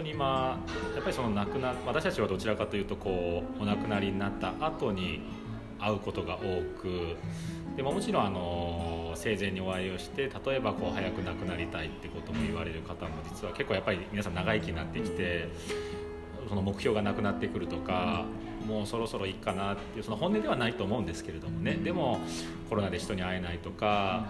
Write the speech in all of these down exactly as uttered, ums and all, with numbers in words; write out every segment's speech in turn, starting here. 当にまあやっぱりその亡くな私たちはどちらかというとこうお亡くなりになった後に会うことが多く、でももちろんあの生前にお会いをして例えばこう早く亡くなりたいってことも言われる方も実は結構やっぱり皆さん長生きになってきてその目標がなくなってくるとかもうそろそろいいかなっていうその本音ではないと思うんですけれどもね、でもコロナで人に会えないとか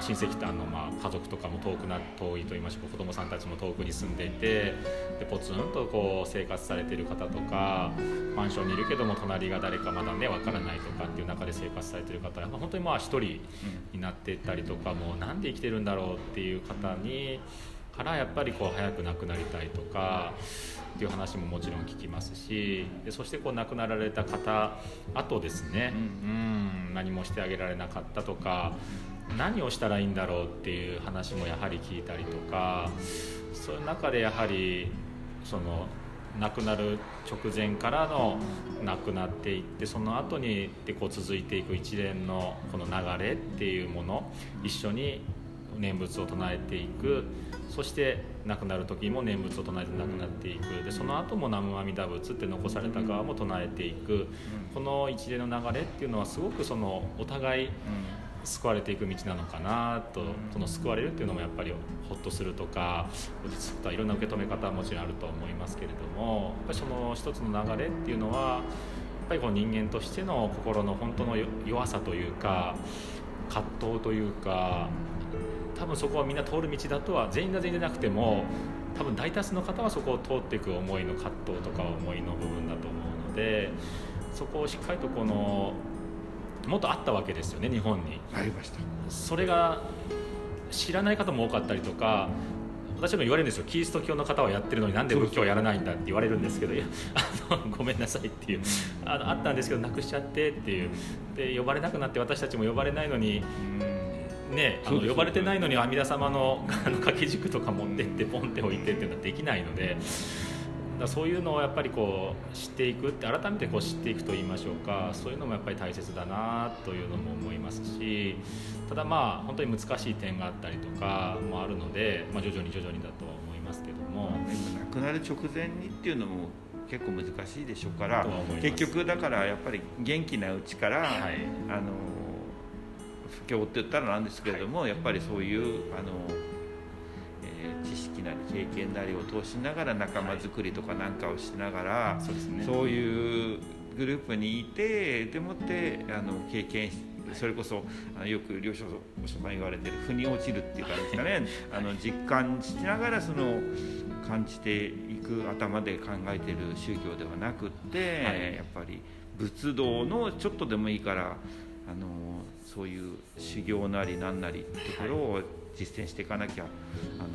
親戚とあのまあ家族とかも遠くな遠いと言いましょうか、子供さんたちも遠くに住んでいてでポツンとこう生活されている方とかマンションにいるけども隣が誰かまだねわからないとかっていう中で生活されている方、まあ、本当にまあ一人になっていったりとかもうなんで生きてるんだろうっていう方にからやっぱりこう早く亡くなりたいとかっていう話ももちろん聞きますし、でそしてこう亡くなられた方あとですね、うん、何もしてあげられなかったとか何をしたらいいんだろうっていう話もやはり聞いたりとか、そういう中でやはりその亡くなる直前からの亡くなっていってその後にでこう続いていく一連のこの流れっていうもの一緒に念仏を唱えていく、そして亡くなる時も念仏を唱えて亡くなっていく、でその後も南無阿弥陀仏って残された側も唱えていく、この一連の流れっていうのはすごくそのお互い救われていく道なのかなと、その救われるっていうのもやっぱりホッとするとか落ち着くとかいろんな受け止め方はもちろんあると思いますけれども、やっぱりその一つの流れっていうのはやっぱりこう人間としての心の本当の弱さというか葛藤というか、多分そこはみんな通る道だとは全員が全員じゃなくても多分大多数の方はそこを通っていく思いの葛藤とか思いの部分だと思うので、そこをしっかりとこのもっとあったわけですよね、日本にありました。それが知らない方も多かったりとか、私も言われるんですよ、キリスト教の方はやってるのになんで仏教やらないんだって言われるんですけど、いやあのごめんなさいっていう、あのあったんですけどなくしちゃってっていうで、呼ばれなくなって私たちも呼ばれないのに、ね、あの呼ばれてないのに阿弥陀様の掛け軸とか持ってってポンって置いてっていうのはできないので、だそういうのをやっぱりこう知っていくって改めてこう知っていくと言いましょうか、そういうのもやっぱり大切だなというのも思いますし、ただまあ本当に難しい点があったりとかもあるので、まあ、徐々に徐々にだとは思いますけども、亡くなる直前にっていうのも結構難しいでしょうから結局だからやっぱり元気なうちから、はい、あの不況って言ったらなんですけれども、はい、やっぱりそういうあの知識なり経験なりを通しながら仲間作りとかなんかをしながら、はい、そうですね、そういうグループにいてでもってあの経験それこそあのよく両所おしまい言われてる腑に落ちるっていう感じですかね、はい、あの実感しながらその感じていく頭で考えている宗教ではなくって、はい、やっぱり仏道のちょっとでもいいからあのそういう修行なりなんなりってところを実践していかなきゃ、はい、あの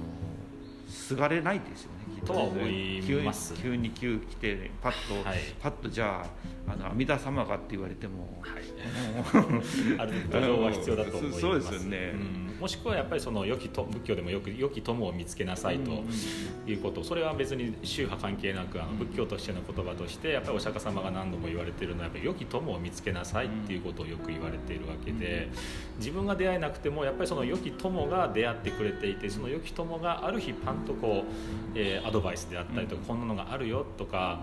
すがれないですよねきっと思います。急に急来てパッと、はい、パッとじゃああの阿弥陀様がって言われても、はい、ある程度は必要だと思います。そうですよね、うん、もしくはやっぱりその良きと仏教でもよく良き友を見つけなさいということ、うん、それは別に宗派関係なくあの仏教としての言葉としてやっぱりお釈迦様が何度も言われているのはやっぱり良き友を見つけなさいっていうことをよく言われているわけで、自分が出会えなくてもやっぱりその良き友が出会ってくれていて、その良き友がある日パンとこう、えー、アドバイスであったりとか、うん、こんなのがあるよとか、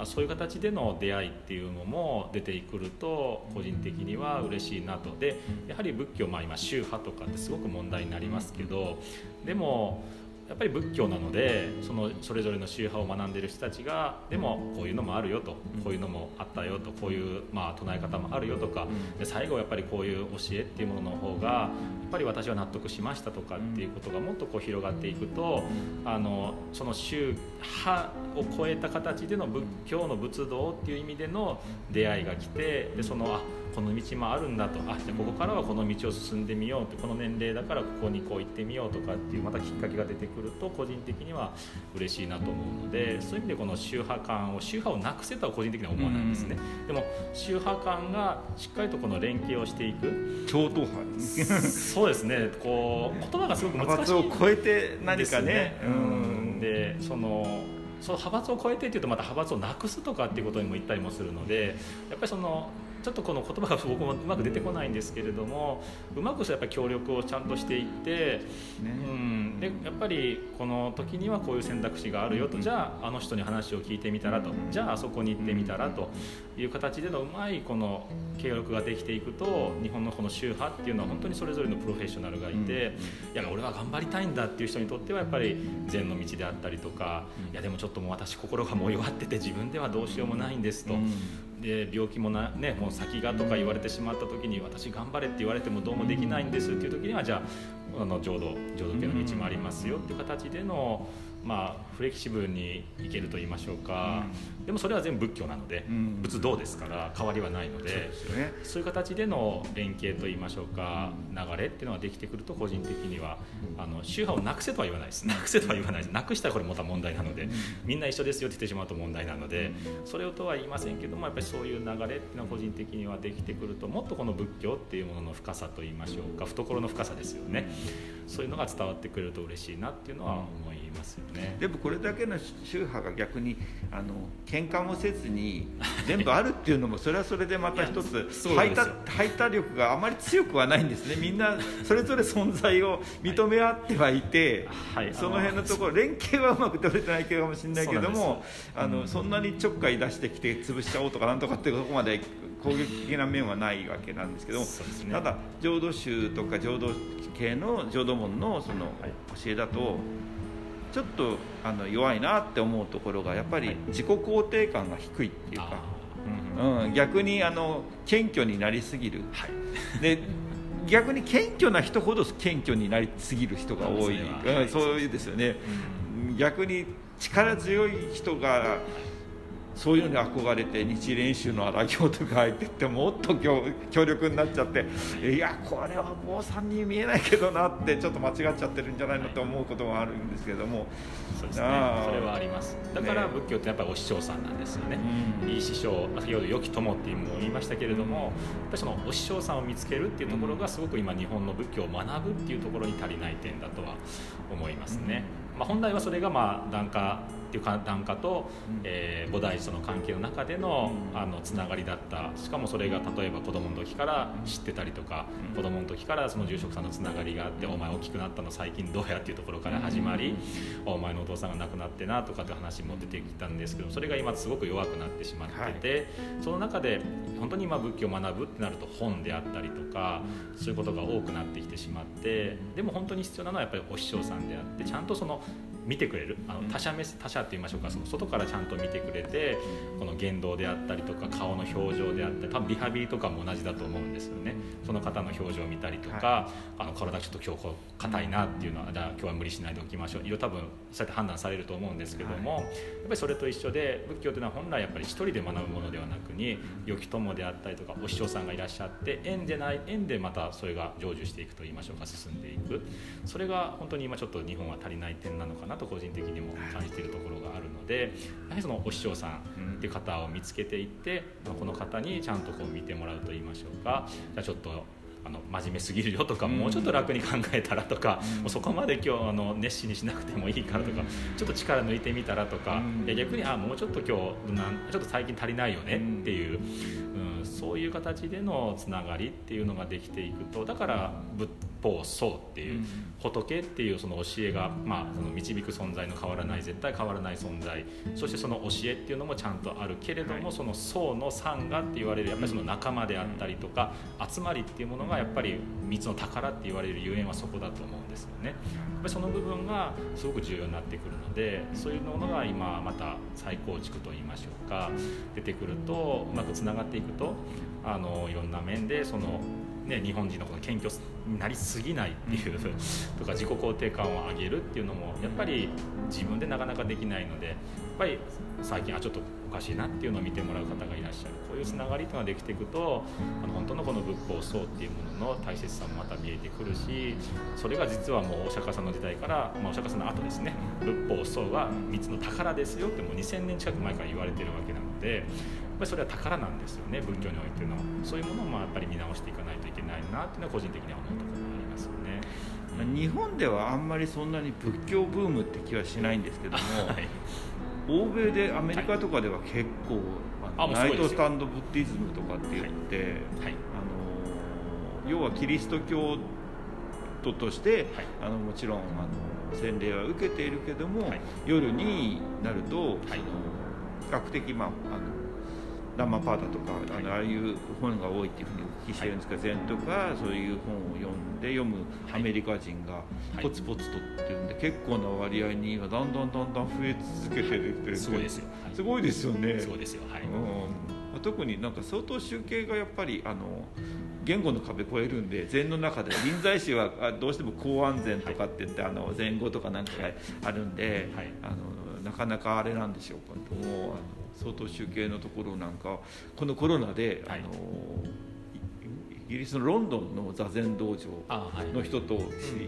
うん、そういう形での出会いっていうのも出てくると個人的には嬉しいなと。でやはり仏教、まあ、今宗派とかってすごく問題になりますけど、でもやっぱり仏教なので そのそれぞれの宗派を学んでいる人たちがでもこういうのもあるよと、こういうのもあったよと、こういうまあ唱え方もあるよとかで、最後やっぱりこういう教えっていうものの方がやっぱり私は納得しましたとかっていうことがもっとこう広がっていくと、あのその宗派を超えた形での仏教の仏道っていう意味での出会いが来て、でそのあこの道もあるんだと、あじゃあここからはこの道を進んでみようって、この年齢だからここにこう行ってみようとかっていうまたきっかけが出てくると個人的には嬉しいなと思うので、そういう意味でこの宗派間を宗派をなくせとは個人的には思わないんですね、うん、でも宗派間がしっかりとこの連携をしていく超党派そうですね、こう言葉がすごく難しい派閥を超えて何かね、うん、でそのその派閥を超えてっていうとまた派閥をなくすとかっていうことにも言ったりもするので、やっぱりそのちょっとこの言葉が僕もうまく出てこないんですけれども、うまくやっぱり協力をちゃんとしていって、うん、でやっぱりこの時にはこういう選択肢があるよと、じゃああの人に話を聞いてみたらと、じゃああそこに行ってみたらという形でのうまいこの協力ができていくと、日本のこの宗派っていうのは本当にそれぞれのプロフェッショナルがいて、いや俺は頑張りたいんだっていう人にとってはやっぱり禅の道であったりとか、いやでもちょっともう私心がもう弱ってて自分ではどうしようもないんですと、で病気もな、ね、もう先がとか言われてしまった時に私頑張れって言われてもどうもできないんですっていう時には、じゃあ、 あの浄土浄土系の道もありますよっていう形での、まあ、フレキシブルにいけると言いましょうか、うん、でもそれは全部仏教なので、うん、仏道ですから変わりはないので、 そうですよね、そういう形での連携と言いましょうか、流れっていうのができてくると、個人的にはあの宗派をなくせとは言わないです、なくせとは言わないです、なくしたらこれまた問題なので、みんな一緒ですよって言ってしまうと問題なので、それをとは言いませんけども、やっぱりそういう流れっていうのは個人的にはできてくると、もっとこの仏教っていうものの深さと言いましょうか、懐の深さですよね、そういうのが伝わってくれると嬉しいなっていうのは思いますよね。でもこれだけの宗派が逆にあの喧嘩もせずに全部あるっていうのも、それはそれでまた一つ排他、排他力があまり強くはないんですね。みんなそれぞれ存在を認め合ってはいて、はいはい、その辺のところ連携はうまく取れてないかもしれないけども、そ ん, あのそんなにちょっかい出してきて潰しちゃおうとかなんとかっていうとこまで攻撃的な面はないわけなんですけども、ね、ただ浄土宗とか浄土系の浄土門 の, その教えだと、はい、ちょっとあの弱いなって思うところがやっぱり自己肯定感が低いっていうか、うんうん、逆にあの謙虚になりすぎる、はい、で逆に謙虚な人ほど謙虚になりすぎる人が多い、うん、そういうですよね、うん、逆に力強い人がそういうのに憧れて日蓮宗の荒行とか入ってってもっと強力になっちゃって、いやこれは坊さんに見えないけどなってちょっと間違っちゃってるんじゃないのと思うこともあるんですけども、そうですね、それはあります。だから仏教ってやっぱりお師匠さんなんですよね、うん、いい師匠、先ほど良き友っていうのを言いましたけれども、やっぱりそのお師匠さんを見つけるっていうところがすごく今日本の仏教を学ぶっていうところに足りない点だとは思いますね、うん、まあ、本来はそれがまあ檀家っていうか、檀家と、えー、菩提寺との関係の中でのつながりだった、しかもそれが例えば子供の時から知ってたりとか、子供の時からその住職さんのつながりがあって、お前大きくなったの最近どうやっていうところから始まり、お前のお父さんが亡くなってなとかって話も出てきたんですけど、それが今すごく弱くなってしまってて、はい、その中で本当に今仏教を学ぶってなると本であったりとかそういうことが多くなってきてしまって、でも本当に必要なのはやっぱりお師匠さんであって、ちゃんとその見てくれる、あの他者目線、他者って言いましょうか、その外からちゃんと見てくれて、この言動であったりとか顔の表情であったり、多分リハビリとかも同じだと思うんですよね。その方の表情を見たりとか、はい、あの体ちょっと今日硬いなっていうのは、じゃあ今日は無理しないでおきましょう、いろいろ多分そうやって判断されると思うんですけども、はい、やっぱりそれと一緒で、仏教というのは本来やっぱり一人で学ぶものではなくに、良き友であったりとかお師匠さんがいらっしゃって、縁でない縁でまたそれが成就していくと言いましょうか、進んでいく、それが本当に今ちょっと日本は足りない点なのかなと個人的にも感じているところがあるので、やはりそのお師匠さんっていう方を見つけていって、うん、この方にちゃんとこう見てもらうと言いましょうか、じゃあちょっとあの真面目すぎるよとか、もうちょっと楽に考えたらとか、うん、もうそこまで今日あの熱心にしなくてもいいからとか、うん、ちょっと力抜いてみたらとか、うん、逆にあもうちょっと今日なんちょっと最近足りないよねっていう、うん、そういう形でのつながりっていうのができていくと、だから仏法僧っていう、うん、仏っていうその教えが、まあ、その導く存在の変わらない、絶対変わらない存在、そしてその教えっていうのもちゃんとあるけれども、はい、その僧の参がって言われるやっぱりその仲間であったりとか、うん、集まりっていうものがやっぱり三つの宝って言われるゆえんはそこだと思うんですよね。やっぱりその部分がすごく重要になってくるので、そういうものが今また再構築といいましょうか、出てくるとうまくつながっていくと、あのいろんな面でその、ね、日本人のこの謙虚になりすぎないっていうとか、自己肯定感を上げるっていうのもやっぱり自分でなかなかできないので、やっぱり最近あちょっとおかしいなっていうのを見てもらう方がいらっしゃる、こういうつながりというのができていくと、あの本当のこの仏法僧っていうものの大切さもまた見えてくるし、それが実はもうお釈迦さんの時代から、まあ、お釈迦さんの後ですね、仏法僧は三つの宝ですよってもうにせんねん近く前から言われてるわけなので、やっぱりそれは宝なんですよね、仏教においてのそういうものをまあやっぱり見直していかないといけないなっていうのは個人的には思うところがありますよね。日本ではあんまりそんなに仏教ブームって気はしないんですけども、はい、欧米でアメリカとかでは結構、はい、ナイトスタンドブッディズムとかって言って、はいはい、あの要はキリスト教徒として、はい、あのもちろんあの洗礼は受けているけども、はい、夜になると、はい、比較的、まあ、あのランマパーダとか、はい、あのああいう本が多いっていうふうにお聞きしてるんですけど、禅とかそういう本を読んで読むアメリカ人がポツポツとっていうんで、はい、結構な割合にだんだんだんだん増え続けてるっていうすごいですよ、はい、すごいですよね。そうですよ、はい、うん、特になんか相当集計がやっぱりあの言語の壁越えるんで、禅の中で臨済宗はどうしても公安禅とかって言って、はい、あの禅語とかなんかあるんで、はい、あのなかなかあれなんでしょうか、もう相当集計のところなんかこのコロナで、はい、あのイギリスのロンドンの座禅道場の人と、はい、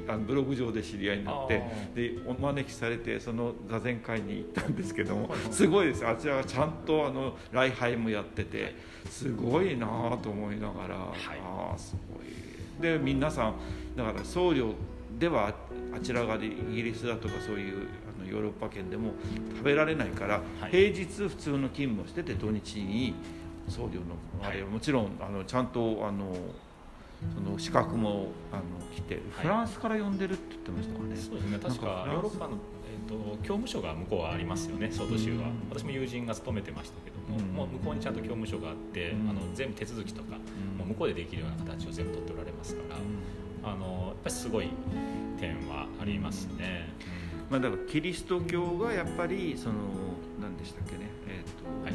あのブログ上で知り合いになって、でお招きされてその座禅会に行ったんですけども、すごいです。あちらはちゃんとあの礼拝もやってて、すごいなと思いながら、はい、あすごいで皆さんだから僧侶ではあちらがイギリスだとかそういうヨーロッパ圏でも食べられないから、はい、平日普通の勤務をしてて土日に僧侶のあれ、はい、もちろんあのちゃんとあのその資格もあの来て、はい、フランスから呼んでるって言ってましたかね。そうですね、確かヨーロッパの、えー、と教務所が向こうはありますよね、総統州は。私も友人が勤めてましたけども、うん、もう向こうにちゃんと教務所があって、うん、あの全部手続きとか、うん、もう向こうでできるような形を全部取っておられますから、うん、あのやっぱりすごい点はありますね、うん。まあ、だからキリスト教がやっぱりその何でしたっけね、えーとはい、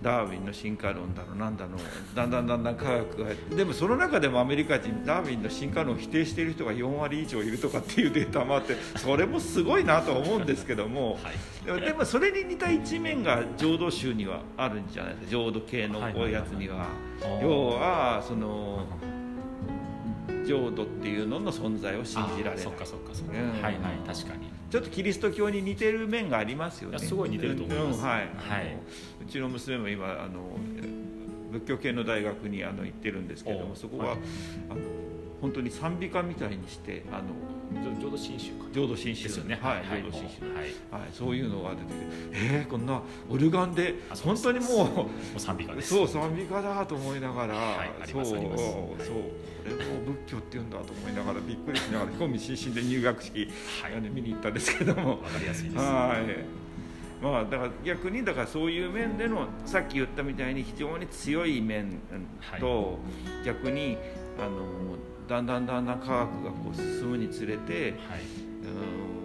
ダーウィンの進化論だのなんだのだんだんだんだん科学が、でもその中でもアメリカ人ダーウィンの進化論を否定している人がよんわり以上いるとかっていうデータもあって、それもすごいなと思うんですけども、はい、でもそれに似た一面が浄土宗にはあるんじゃないですか。浄土系のこういうやつには、はいはいはい、要はその浄土っていうのの存在を信じられない。あ、そっかそっかそっか、うん、はいはい、確かにちょっとキリスト教に似てる面がありますよね。いやすごい似てると思います、うん、はいはい、うちの娘も今あの仏教系の大学にあの行ってるんですけども、そこは、はい、あの本当に賛美歌みたいにしてあの浄土真宗か、浄土真宗ですよね、はい、はい、浄土真宗、はいはい、そういうのが出てきて、えー、こんなオルガンで本当にも う, もう賛美歌です。そう賛美歌だと思いながら、はい、ありますそうあります、はい、そうこれも仏教っていうんだと思いながらびっくりしながら興味津々で入学式を、ね、見に行ったんですけども、わかりやすいです、ね、はい。まあだから逆にだからそういう面でのさっき言ったみたいに非常に強い面と、はい、逆にあのだんだんだんだん科学がこう進むにつれて、はい、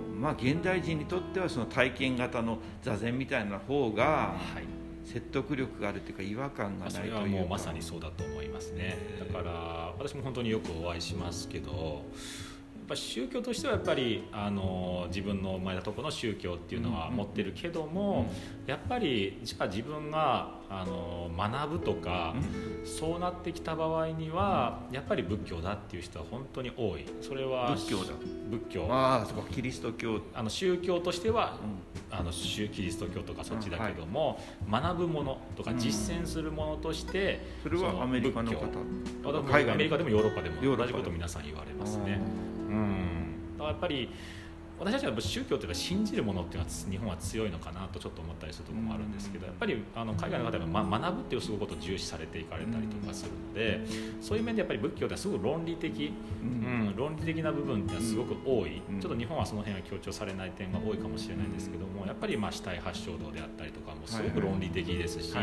うん、まあ、現代人にとってはその体験型の座禅みたいな方が説得力があるというか違和感がないというか、それはもうまさにそうだと思いますね。だから私も本当によくお会いしますけど、やっぱ宗教としてはやっぱりあの自分の生まれたところの宗教っていうのは持ってるけども、やっぱりじゃあ自分があの学ぶとかそうなってきた場合にはやっぱり仏教だっていう人は本当に多い。それは仏教だ、仏教、ああそうか、キリスト教、あの宗教としては、うん、あのキリスト教とかそっちだけども、はい、学ぶものとか実践するものとして、うん、それはアメリカの方、海外、アメリカでもヨーロッパでも同じことを皆さん言われますね、うん、だからやっぱり私たちは宗教というか信じるものっていうのは日本は強いのかなとちょっと思ったりするところもあるんですけど、やっぱりあの海外の方が、ま、学ぶっていうすごいことを重視されていかれたりとかするので、そういう面でやっぱり仏教ってすごく論理的、うん、論理的な部分ってのはすごく多い。ちょっと日本はその辺は強調されない点が多いかもしれないんですけども、やっぱりまあ死体発祥道であったりとかもすごく論理的ですし、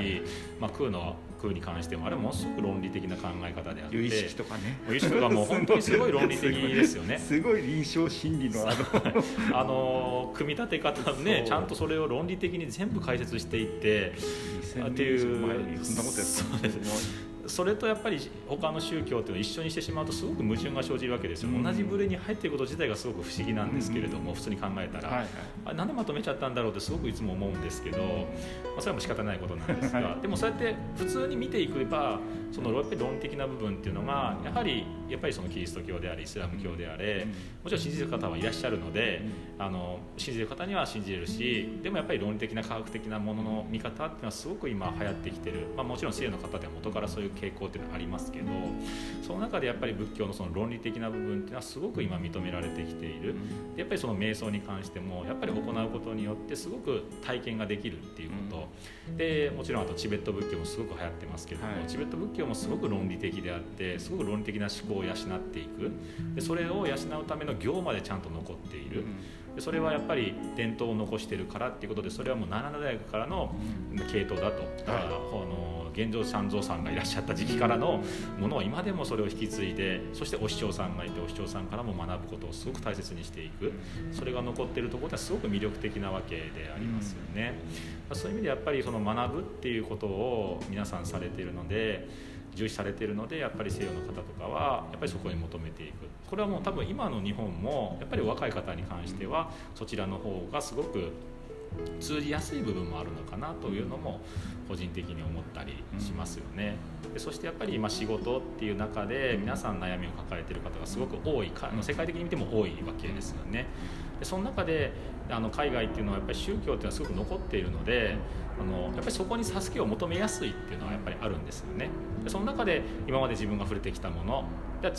まあ空の空に関してもあれもすごく論理的な考え方であって、有意識とかね、有意識とかもう本当にすごい論理的ですよね。すごい臨床心理のあのあの組み立て方ね、ちゃんとそれを論理的に全部解説していってっていう、それとやっぱり他の宗教というのを一緒にしてしまうとすごく矛盾が生じるわけですよ、うん、同じ部類に入っていること自体がすごく不思議なんですけれども、うん、普通に考えたら、はいはい、あなんでまとめちゃったんだろうってすごくいつも思うんですけど、まあ、それはもう仕方ないことなんですが、はい、でもそうやって普通に見ていけばそのやっぱり論理的な部分っていうのがやはりやっぱりそのキリスト教であれイスラム教であれ、もちろん信じる方はいらっしゃるので、あの信じる方には信じれるし、でもやっぱり論理的な科学的なものの見方っていうのはすごく今流行ってきてる、まあ、もちろん西洋の方では元からそういう傾向っていうのはありますけど、その中でやっぱり仏教のその論理的な部分っていうのはすごく今認められてきている。やっぱりその瞑想に関してもやっぱり行うことによってすごく体験ができるっていうことで、もちろんあとチベット仏教もすごく流行ってますけども、はい、チベット仏教もすごく論理的であって、すごく論理的な思考を養っていく。でそれを養うための行までちゃんと残っている。でそれはやっぱり伝統を残しているからっていうことで、それはもう奈良大学からの系統だと。だから、はい、あの玄奘三蔵さんがいらっしゃった時期からのものは今でもそれを引き継いで、そしてお師匠さんがいて、お師匠さんからも学ぶことをすごく大切にしていく。それが残っているところではすごく魅力的なわけでありますよね、うん、そういう意味でやっぱりその学ぶっていうことを皆さんされているので、重視されているので、やっぱり西洋の方とかはやっぱりそこに求めていく。これはもう多分今の日本もやっぱり若い方に関してはそちらの方がすごく通じやすい部分もあるのかなというのも個人的に思ったりしますよね。でそしてやっぱり今仕事っていう中で皆さん悩みを抱えている方がすごく多い、世界的に見ても多いわけですよね。でその中であの海外っていうのはやっぱり宗教っていうのはすごく残っているので、あのやっぱりそこに助けを求めやすいっていうのはやっぱりあるんですよね。でその中で今まで自分が触れてきたもの、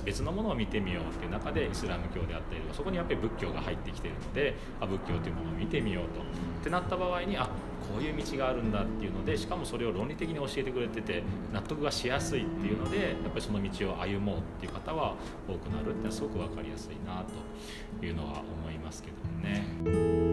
別のものを見てみようっていう中でイスラム教であったりとか、そこにやっぱり仏教が入ってきているので、あ仏教というものを見てみようとってなった場合に、あこういう道があるんだっていうので、しかもそれを論理的に教えてくれてて納得がしやすいっていうので、やっぱりその道を歩もうっていう方は多くなるっていうのはすごく分かりやすいなというのは思いますけどもね。